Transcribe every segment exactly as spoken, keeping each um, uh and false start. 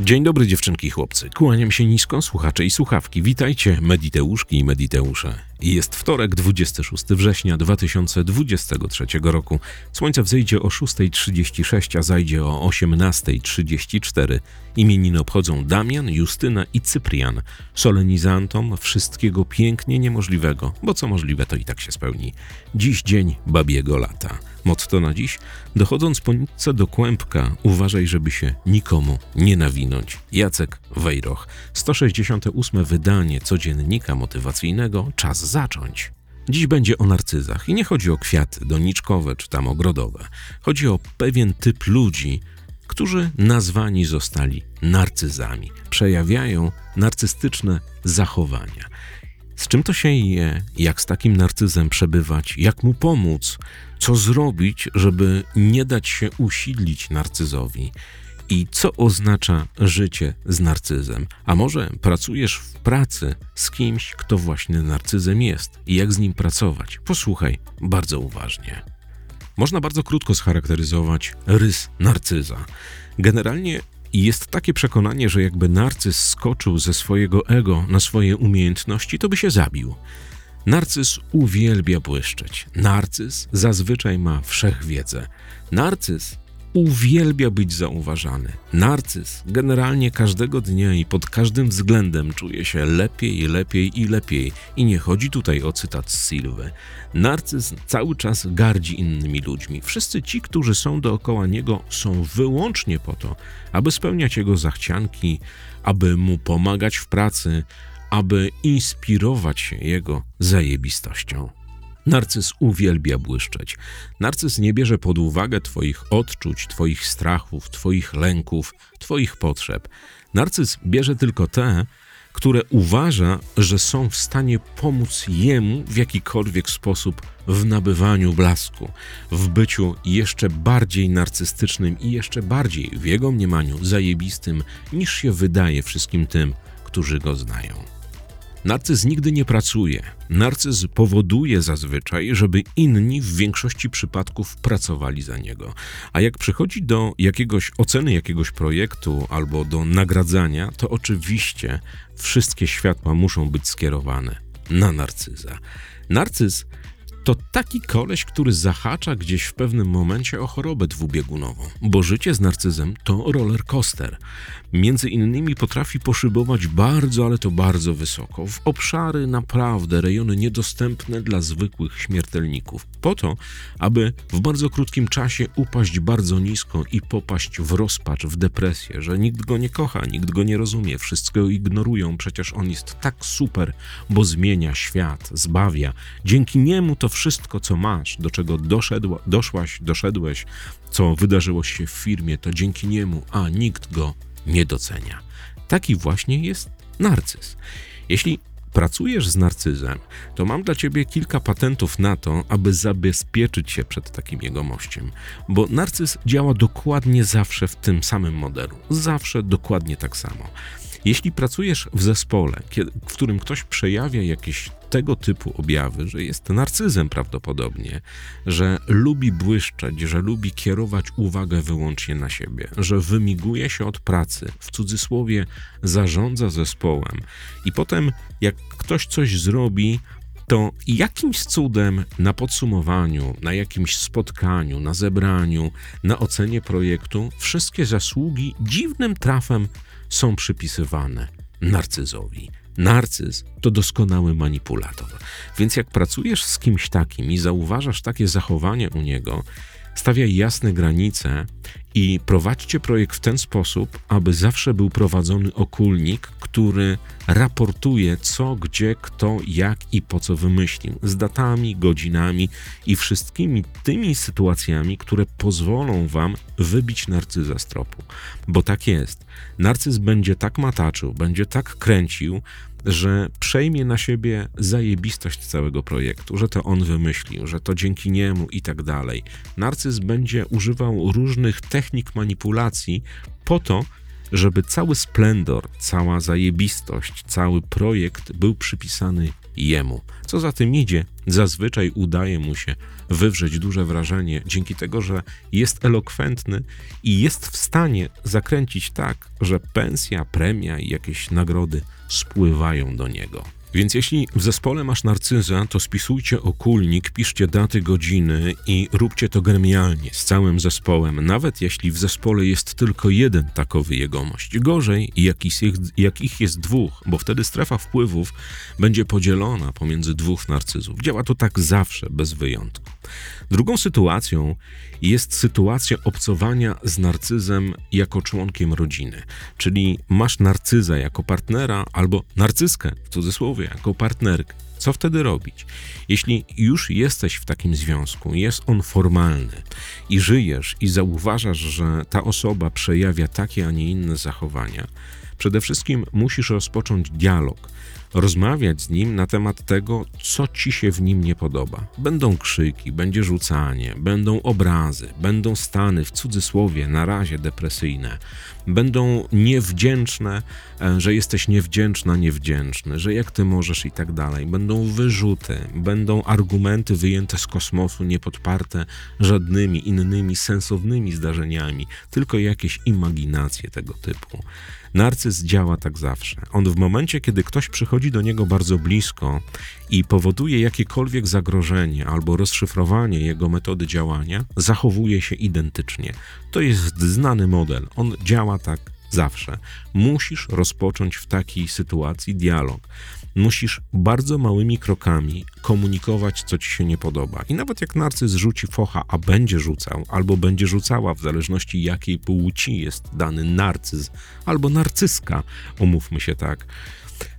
Dzień dobry dziewczynki i chłopcy. Kłaniam się nisko, słuchacze i słuchawki. Witajcie Mediteuszki i Mediteusze. Jest wtorek, dwudziestego szóstego września dwa tysiące dwudziestego trzeciego roku. Słońce wzejdzie o szósta trzydzieści sześć, a zajdzie o osiemnasta trzydzieści cztery. Imieniny obchodzą Damian, Justyna i Cyprian. Solenizantom wszystkiego pięknie niemożliwego, bo co możliwe, to i tak się spełni. Dziś dzień babiego lata. Motto na dziś: dochodząc po nitce do kłębka, uważaj, żeby się nikomu nie nawinąć. Jacek Wejroch. sto sześćdziesiąte ósme wydanie Codziennika Motywacyjnego. Czas zacząć. Dziś będzie o narcyzach i nie chodzi o kwiaty doniczkowe czy tam ogrodowe. Chodzi o pewien typ ludzi, którzy nazwani zostali narcyzami. Przejawiają narcystyczne zachowania. Z czym to się je? Jak z takim narcyzem przebywać? Jak mu pomóc? Co zrobić, żeby nie dać się usidlić narcyzowi? I co oznacza życie z narcyzem? A może pracujesz w pracy z kimś, kto właśnie narcyzem jest? I jak z nim pracować? Posłuchaj bardzo uważnie. Można bardzo krótko scharakteryzować rys narcyza. Generalnie jest takie przekonanie, że jakby narcyz skoczył ze swojego ego na swoje umiejętności, to by się zabił. Narcyz uwielbia błyszczeć. Narcyz zazwyczaj ma wszechwiedzę. Narcyz uwielbia być zauważany. Narcyz generalnie każdego dnia i pod każdym względem czuje się lepiej, lepiej i lepiej. I nie chodzi tutaj o cytat z Silvy. Narcyz cały czas gardzi innymi ludźmi. Wszyscy ci, którzy są dookoła niego, są wyłącznie po to, aby spełniać jego zachcianki, aby mu pomagać w pracy, aby inspirować się jego zajebistością. Narcyz uwielbia błyszczeć. Narcyz nie bierze pod uwagę Twoich odczuć, Twoich strachów, Twoich lęków, Twoich potrzeb. Narcyz bierze tylko te, które uważa, że są w stanie pomóc jemu w jakikolwiek sposób w nabywaniu blasku, w byciu jeszcze bardziej narcystycznym i jeszcze bardziej, w jego mniemaniu, zajebistym, niż się wydaje wszystkim tym, którzy go znają. Narcyz nigdy nie pracuje. Narcyz powoduje zazwyczaj, żeby inni w większości przypadków pracowali za niego. A jak przychodzi do jakiegoś oceny jakiegoś projektu albo do nagradzania, to oczywiście wszystkie światła muszą być skierowane na narcyza. Narcyz to taki koleś, który zahacza gdzieś w pewnym momencie o chorobę dwubiegunową, bo życie z narcyzem to roller coaster. Między innymi potrafi poszybować bardzo, ale to bardzo wysoko, w obszary naprawdę, rejony niedostępne dla zwykłych śmiertelników, po to, aby w bardzo krótkim czasie upaść bardzo nisko i popaść w rozpacz, w depresję, że nikt go nie kocha, nikt go nie rozumie, wszystko ignorują, przecież on jest tak super, bo zmienia świat, zbawia. Dzięki niemu to wszystko, co masz, do czego doszedł, doszłaś, doszedłeś, co wydarzyło się w firmie, to dzięki niemu, a nikt go nie docenia. Taki właśnie jest narcyz. Jeśli pracujesz z narcyzem, to mam dla Ciebie kilka patentów na to, aby zabezpieczyć się przed takim jegomościem, bo narcyz działa dokładnie zawsze w tym samym modelu, zawsze dokładnie tak samo. Jeśli pracujesz w zespole, w którym ktoś przejawia jakieś tego typu objawy, że jest narcyzem prawdopodobnie, że lubi błyszczeć, że lubi kierować uwagę wyłącznie na siebie, że wymiguje się od pracy, w cudzysłowie zarządza zespołem i potem jak ktoś coś zrobi, to jakimś cudem na podsumowaniu, na jakimś spotkaniu, na zebraniu, na ocenie projektu wszystkie zasługi dziwnym trafem są przypisywane narcyzowi. Narcyz to doskonały manipulator. Więc jak pracujesz z kimś takim i zauważasz takie zachowanie u niego, stawiaj jasne granice i prowadźcie projekt w ten sposób, aby zawsze był prowadzony okulnik, który raportuje co, gdzie, kto, jak i po co wymyślił, z datami, godzinami i wszystkimi tymi sytuacjami, które pozwolą wam wybić narcyza z tropu. Bo tak jest. Narcyz będzie tak mataczył, będzie tak kręcił, że przejmie na siebie zajebistość całego projektu, że to on wymyślił, że to dzięki niemu i tak dalej. Narcyz będzie używał różnych technik manipulacji po to, żeby cały splendor, cała zajebistość, cały projekt był przypisany jemu. Co za tym idzie, zazwyczaj udaje mu się wywrzeć duże wrażenie dzięki tego, że jest elokwentny i jest w stanie zakręcić tak, że pensja, premia i jakieś nagrody spływają do niego. Więc jeśli w zespole masz narcyza, to spisujcie okulnik, piszcie daty, godziny i róbcie to gremialnie z całym zespołem, nawet jeśli w zespole jest tylko jeden takowy jegomość. Gorzej, jak ich jest, jak ich jest dwóch, bo wtedy strefa wpływów będzie podzielona pomiędzy dwóch narcyzów. Działa to tak zawsze, bez wyjątku. Drugą sytuacją jest sytuacja obcowania z narcyzem jako członkiem rodziny, czyli masz narcyza jako partnera albo narcyzkę w cudzysłowie, jako partnerkę. Co wtedy robić? Jeśli już jesteś w takim związku, jest on formalny i żyjesz i zauważasz, że ta osoba przejawia takie, a nie inne zachowania, przede wszystkim musisz rozpocząć dialog, rozmawiać z nim na temat tego, co ci się w nim nie podoba. Będą krzyki, będzie rzucanie, będą obrazy, będą stany w cudzysłowie na razie depresyjne, będą niewdzięczne, że jesteś niewdzięczna, niewdzięczny, że jak ty możesz i tak dalej. Będą wyrzuty, będą argumenty wyjęte z kosmosu, niepodparte żadnymi innymi sensownymi zdarzeniami, tylko jakieś imaginacje tego typu. Narcyz działa tak zawsze. On w momencie, kiedy ktoś przychodzi do niego bardzo blisko i powoduje jakiekolwiek zagrożenie albo rozszyfrowanie jego metody działania, zachowuje się identycznie. To jest znany model. On działa tak zawsze. Musisz rozpocząć w takiej sytuacji dialog. Musisz bardzo małymi krokami komunikować, co ci się nie podoba. I nawet jak narcyz rzuci focha, a będzie rzucał, albo będzie rzucała, w zależności jakiej płci jest dany narcyz, albo narcyzka, umówmy się tak,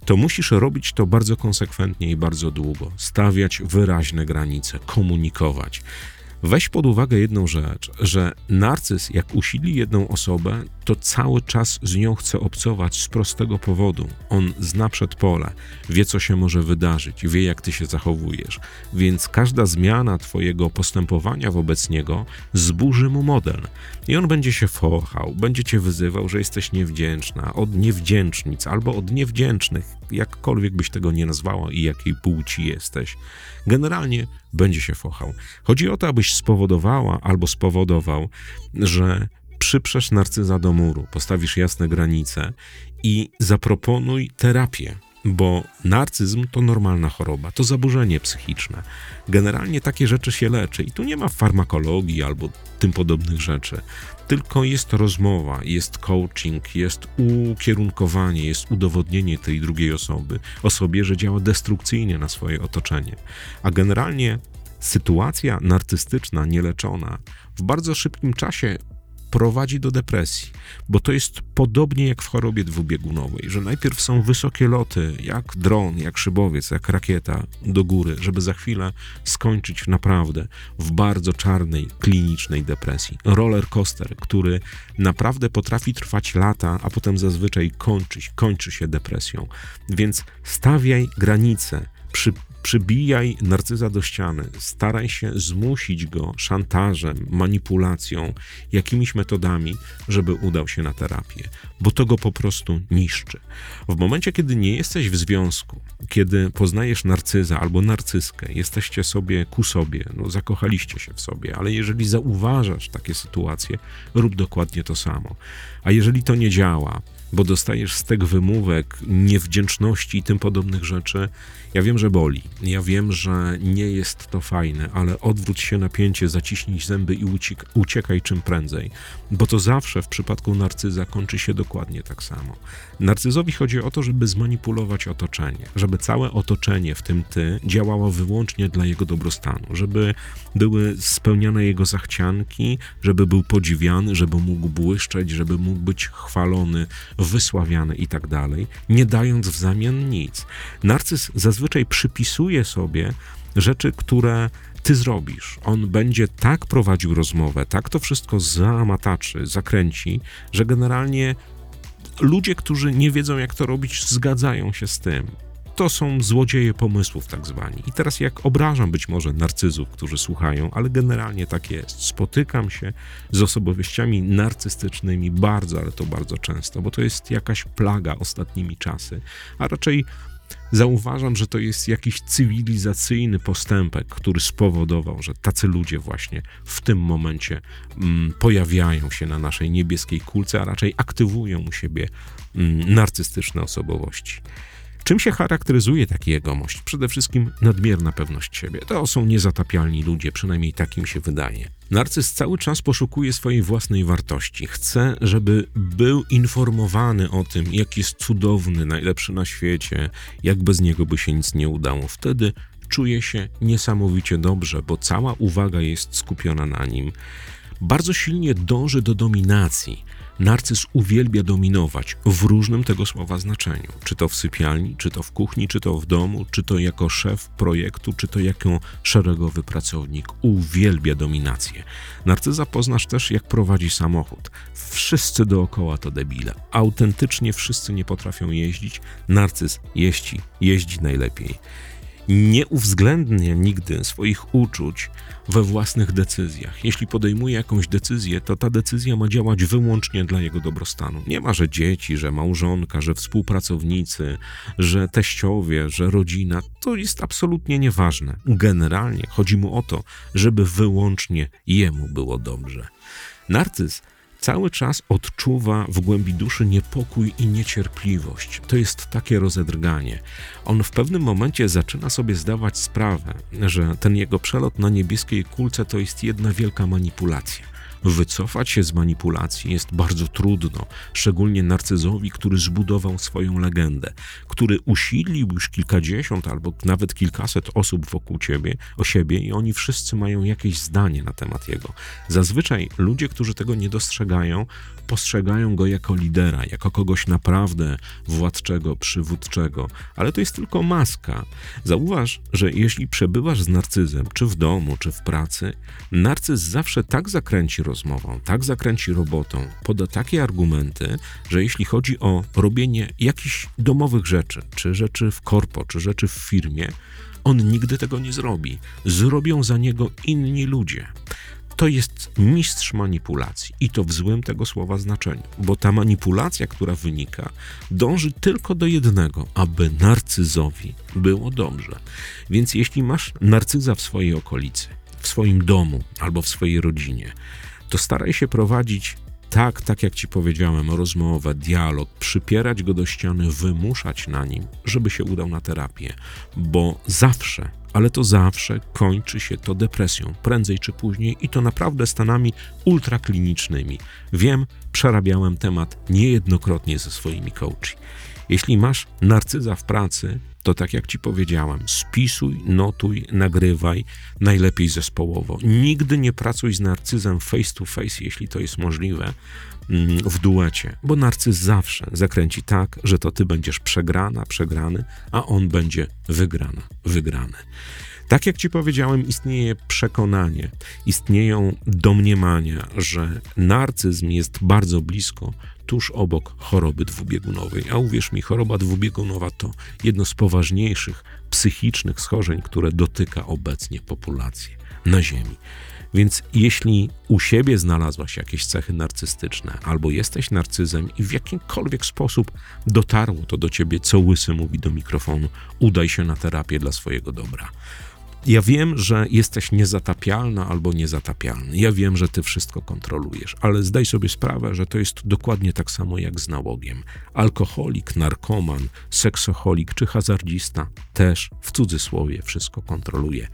to musisz robić to bardzo konsekwentnie i bardzo długo. Stawiać wyraźne granice, komunikować. Weź pod uwagę jedną rzecz, że narcyz, jak usidli jedną osobę, to cały czas z nią chce obcować z prostego powodu. On zna przedpole, wie, co się może wydarzyć, wie, jak ty się zachowujesz, więc każda zmiana twojego postępowania wobec niego zburzy mu model. I on będzie się fochał, będzie cię wyzywał, że jesteś niewdzięczna, od niewdzięcznic albo od niewdzięcznych, jakkolwiek byś tego nie nazwała i jakiej płci jesteś. Generalnie będzie się fochał. Chodzi o to, abyś spowodowała albo spowodował, że przyprzesz narcyza do muru, postawisz jasne granice i zaproponuj terapię, bo narcyzm to normalna choroba, to zaburzenie psychiczne. Generalnie takie rzeczy się leczy i tu nie ma farmakologii albo tym podobnych rzeczy, tylko jest rozmowa, jest coaching, jest ukierunkowanie, jest udowodnienie tej drugiej osoby, osobie, że działa destrukcyjnie na swoje otoczenie, a generalnie sytuacja narcystyczna, nieleczona, w bardzo szybkim czasie prowadzi do depresji, bo to jest podobnie jak w chorobie dwubiegunowej, że najpierw są wysokie loty, jak dron, jak szybowiec, jak rakieta do góry, żeby za chwilę skończyć naprawdę w bardzo czarnej, klinicznej depresji. Roller coaster, który naprawdę potrafi trwać lata, a potem zazwyczaj kończyć, kończy się depresją. Więc stawiaj granice, przy Przybijaj narcyza do ściany, staraj się zmusić go szantażem, manipulacją, jakimiś metodami, żeby udał się na terapię, bo to go po prostu niszczy. W momencie, kiedy nie jesteś w związku, kiedy poznajesz narcyza albo narcyzkę, jesteście sobie ku sobie, no zakochaliście się w sobie, ale jeżeli zauważasz takie sytuacje, rób dokładnie to samo. A jeżeli to nie działa, bo dostajesz stek wymówek, niewdzięczności i tym podobnych rzeczy, ja wiem, że boli, ja wiem, że nie jest to fajne, ale odwróć się na pięcie, zaciśnij zęby i uciek- uciekaj czym prędzej, bo to zawsze w przypadku narcyza kończy się dokładnie tak samo. Narcyzowi chodzi o to, żeby zmanipulować otoczenie, żeby całe otoczenie, w tym ty, działało wyłącznie dla jego dobrostanu, żeby były spełniane jego zachcianki, żeby był podziwiany, żeby mógł błyszczeć, żeby mógł być chwalony, wysławiany i tak dalej, nie dając w zamian nic. Narcyz zazwyczaj przypisuje sobie rzeczy, które ty zrobisz. On będzie tak prowadził rozmowę, tak to wszystko zamataczy, zakręci, że generalnie ludzie, którzy nie wiedzą, jak to robić, zgadzają się z tym. To są złodzieje pomysłów tak zwani. I teraz jak obrażam być może narcyzów, którzy słuchają, ale generalnie tak jest. Spotykam się z osobowościami narcystycznymi bardzo, ale to bardzo często, bo to jest jakaś plaga ostatnimi czasy, a raczej zauważam, że to jest jakiś cywilizacyjny postępek, który spowodował, że tacy ludzie właśnie w tym momencie mm, pojawiają się na naszej niebieskiej kulce, a raczej aktywują u siebie mm, narcystyczne osobowości. Czym się charakteryzuje taki jegomość? Przede wszystkim nadmierna pewność siebie. To są niezatapialni ludzie, przynajmniej tak im się wydaje. Narcyz cały czas poszukuje swojej własnej wartości. Chce, żeby był informowany o tym, jak jest cudowny, najlepszy na świecie, jak bez niego by się nic nie udało. Wtedy czuje się niesamowicie dobrze, bo cała uwaga jest skupiona na nim. Bardzo silnie dąży do dominacji. Narcyz uwielbia dominować w różnym tego słowa znaczeniu. Czy to w sypialni, czy to w kuchni, czy to w domu, czy to jako szef projektu, czy to jako szeregowy pracownik. Uwielbia dominację. Narcyza poznasz też, jak prowadzi samochód. Wszyscy dookoła to debile. Autentycznie wszyscy nie potrafią jeździć. Narcyz jeździ, jeździ najlepiej. Nie uwzględnia nigdy swoich uczuć we własnych decyzjach. Jeśli podejmuje jakąś decyzję, to ta decyzja ma działać wyłącznie dla jego dobrostanu. Nie ma, że dzieci, że małżonka, że współpracownicy, że teściowie, że rodzina. To jest absolutnie nieważne. Generalnie chodzi mu o to, żeby wyłącznie jemu było dobrze. Narcyz cały czas odczuwa w głębi duszy niepokój i niecierpliwość. To jest takie rozedrganie. On w pewnym momencie zaczyna sobie zdawać sprawę, że ten jego przelot na niebieskiej kulce to jest jedna wielka manipulacja. Wycofać się z manipulacji jest bardzo trudno, szczególnie narcyzowi, który zbudował swoją legendę, który usidlił już kilkadziesiąt albo nawet kilkaset osób wokół ciebie, o siebie i oni wszyscy mają jakieś zdanie na temat jego. Zazwyczaj ludzie, którzy tego nie dostrzegają, postrzegają go jako lidera, jako kogoś naprawdę władczego, przywódczego, ale to jest tylko maska. Zauważ, że jeśli przebywasz z narcyzem, czy w domu, czy w pracy, narcyz zawsze tak zakręci rozmową, tak zakręci robotą, poda takie argumenty, że jeśli chodzi o robienie jakichś domowych rzeczy, czy rzeczy w korpo, czy rzeczy w firmie, on nigdy tego nie zrobi. Zrobią za niego inni ludzie. To jest mistrz manipulacji i to w złym tego słowa znaczeniu, bo ta manipulacja, która wynika, dąży tylko do jednego, aby narcyzowi było dobrze. Więc jeśli masz narcyza w swojej okolicy, w swoim domu albo w swojej rodzinie, to staraj się prowadzić tak, tak jak ci powiedziałem, rozmowę, dialog, przypierać go do ściany, wymuszać na nim, żeby się udał na terapię, bo zawsze, ale to zawsze kończy się to depresją, prędzej czy później i to naprawdę stanami ultraklinicznymi. Wiem, przerabiałem temat niejednokrotnie ze swoimi coachi. Jeśli masz narcyza w pracy, to tak jak ci powiedziałem, spisuj, notuj, nagrywaj, najlepiej zespołowo. Nigdy nie pracuj z narcyzem face to face, jeśli to jest możliwe, w duecie, bo narcyz zawsze zakręci tak, że to ty będziesz przegrana, przegrany, a on będzie wygrana, wygrany. Tak jak ci powiedziałem, istnieje przekonanie, istnieją domniemania, że narcyzm jest bardzo blisko, tuż obok choroby dwubiegunowej. A uwierz mi, choroba dwubiegunowa to jedno z poważniejszych psychicznych schorzeń, które dotyka obecnie populację na Ziemi. Więc jeśli u siebie znalazłaś jakieś cechy narcystyczne albo jesteś narcyzem i w jakikolwiek sposób dotarło to do ciebie, co łysy mówi do mikrofonu, udaj się na terapię dla swojego dobra. Ja wiem, że jesteś niezatapialna albo niezatapialny. Ja wiem, że ty wszystko kontrolujesz, ale zdaj sobie sprawę, że to jest dokładnie tak samo jak z nałogiem. Alkoholik, narkoman, seksoholik czy hazardzista też w cudzysłowie wszystko kontroluje.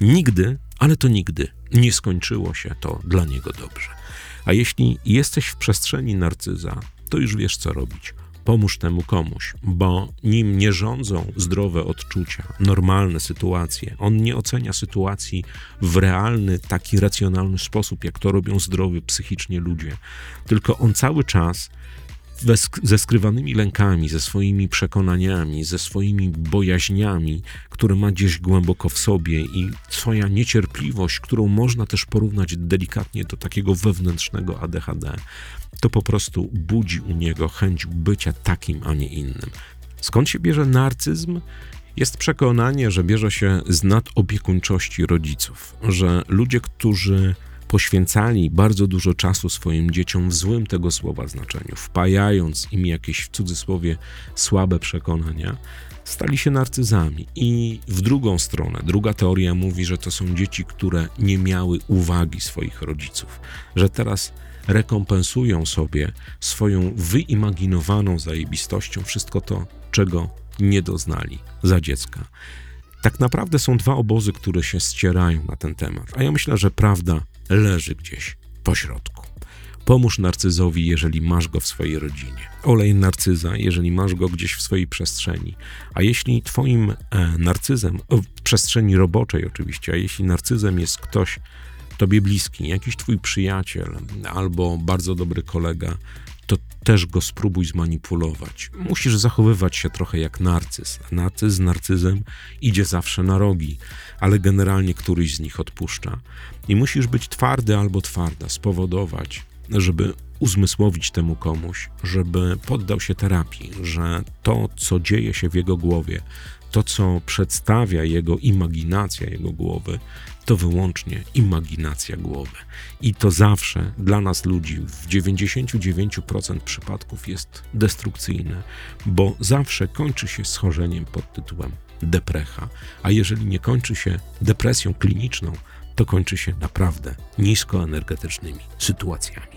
Nigdy, ale to nigdy nie skończyło się to dla niego dobrze. A jeśli jesteś w przestrzeni narcyza, to już wiesz, co robić. Pomóż temu komuś, bo nim nie rządzą zdrowe odczucia, normalne sytuacje. On nie ocenia sytuacji w realny, taki racjonalny sposób, jak to robią zdrowi psychicznie ludzie. Tylko on cały czas ze skrywanymi lękami, ze swoimi przekonaniami, ze swoimi bojaźniami, które ma gdzieś głęboko w sobie i swoja niecierpliwość, którą można też porównać delikatnie do takiego wewnętrznego A D H D, to po prostu budzi u niego chęć bycia takim, a nie innym. Skąd się bierze narcyzm? Jest przekonanie, że bierze się z nadopiekuńczości rodziców, że ludzie, którzy poświęcali bardzo dużo czasu swoim dzieciom w złym tego słowa znaczeniu, wpajając im jakieś w cudzysłowie słabe przekonania, stali się narcyzami. I w drugą stronę, druga teoria mówi, że to są dzieci, które nie miały uwagi swoich rodziców, że teraz rekompensują sobie swoją wyimaginowaną zajebistością wszystko to, czego nie doznali za dziecka. Tak naprawdę są dwa obozy, które się ścierają na ten temat, a ja myślę, że prawda leży gdzieś po środku. Pomóż narcyzowi, jeżeli masz go w swojej rodzinie. Olej narcyza, jeżeli masz go gdzieś w swojej przestrzeni. A jeśli twoim narcyzem, w przestrzeni roboczej oczywiście, a jeśli narcyzem jest ktoś tobie bliski, jakiś twój przyjaciel albo bardzo dobry kolega, to też go spróbuj zmanipulować. Musisz zachowywać się trochę jak narcyz. Narcyz z narcyzem idzie zawsze na rogi, ale generalnie któryś z nich odpuszcza. I musisz być twardy albo twarda, spowodować, żeby uzmysłowić temu komuś, żeby poddał się terapii, że to, co dzieje się w jego głowie, to, co przedstawia jego imaginacja jego głowy, to wyłącznie imaginacja głowy. I to zawsze dla nas ludzi w dziewięćdziesiąt dziewięć procent przypadków jest destrukcyjne, bo zawsze kończy się schorzeniem pod tytułem deprecha. A jeżeli nie kończy się depresją kliniczną, to kończy się naprawdę niskoenergetycznymi sytuacjami.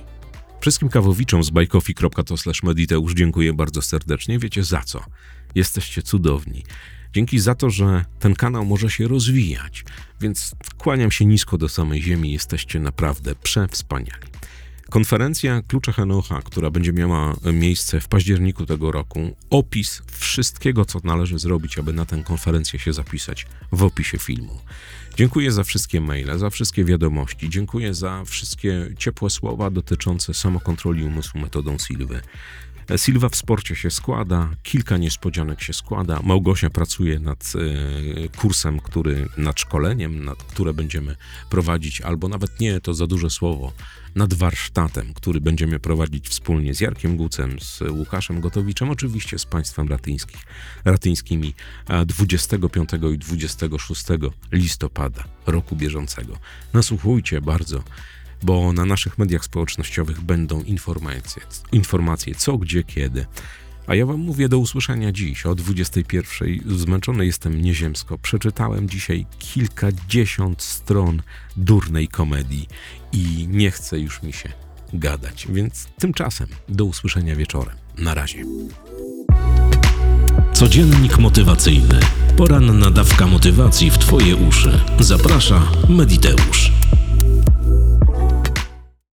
Wszystkim kawowiczom z buy coffee kropka to slash mediteusz dziękuję bardzo serdecznie. Wiecie za co? Jesteście cudowni. Dzięki za to, że ten kanał może się rozwijać, więc kłaniam się nisko do samej ziemi. Jesteście naprawdę przewspaniali. Konferencja Klucze Henocha, która będzie miała miejsce w październiku tego roku. Opis wszystkiego, co należy zrobić, aby na tę konferencję się zapisać, w opisie filmu. Dziękuję za wszystkie maile, za wszystkie wiadomości. Dziękuję za wszystkie ciepłe słowa dotyczące samokontroli umysłu metodą Silvy. Silva w sporcie się składa, kilka niespodzianek się składa. Małgosia pracuje nad y, kursem, który, nad szkoleniem, nad, które będziemy prowadzić, albo nawet nie, to za duże słowo, nad warsztatem, który będziemy prowadzić wspólnie z Jarkiem Gucem, z Łukaszem Gotowiczem, oczywiście z państwem ratyńskich, ratyńskimi dwudziestego piątego i dwudziestego szóstego listopada roku bieżącego. Nasłuchujcie bardzo, bo na naszych mediach społecznościowych będą informacje, informacje co, gdzie, kiedy. A ja wam mówię do usłyszenia dziś o dwudziestej pierwszej. Zmęczony jestem nieziemsko. Przeczytałem dzisiaj kilkadziesiąt stron durnej komedii i nie chce już mi się gadać. Więc tymczasem do usłyszenia wieczorem. Na razie. Codziennik motywacyjny. Poranna dawka motywacji w twoje uszy. Zaprasza Mediteusz.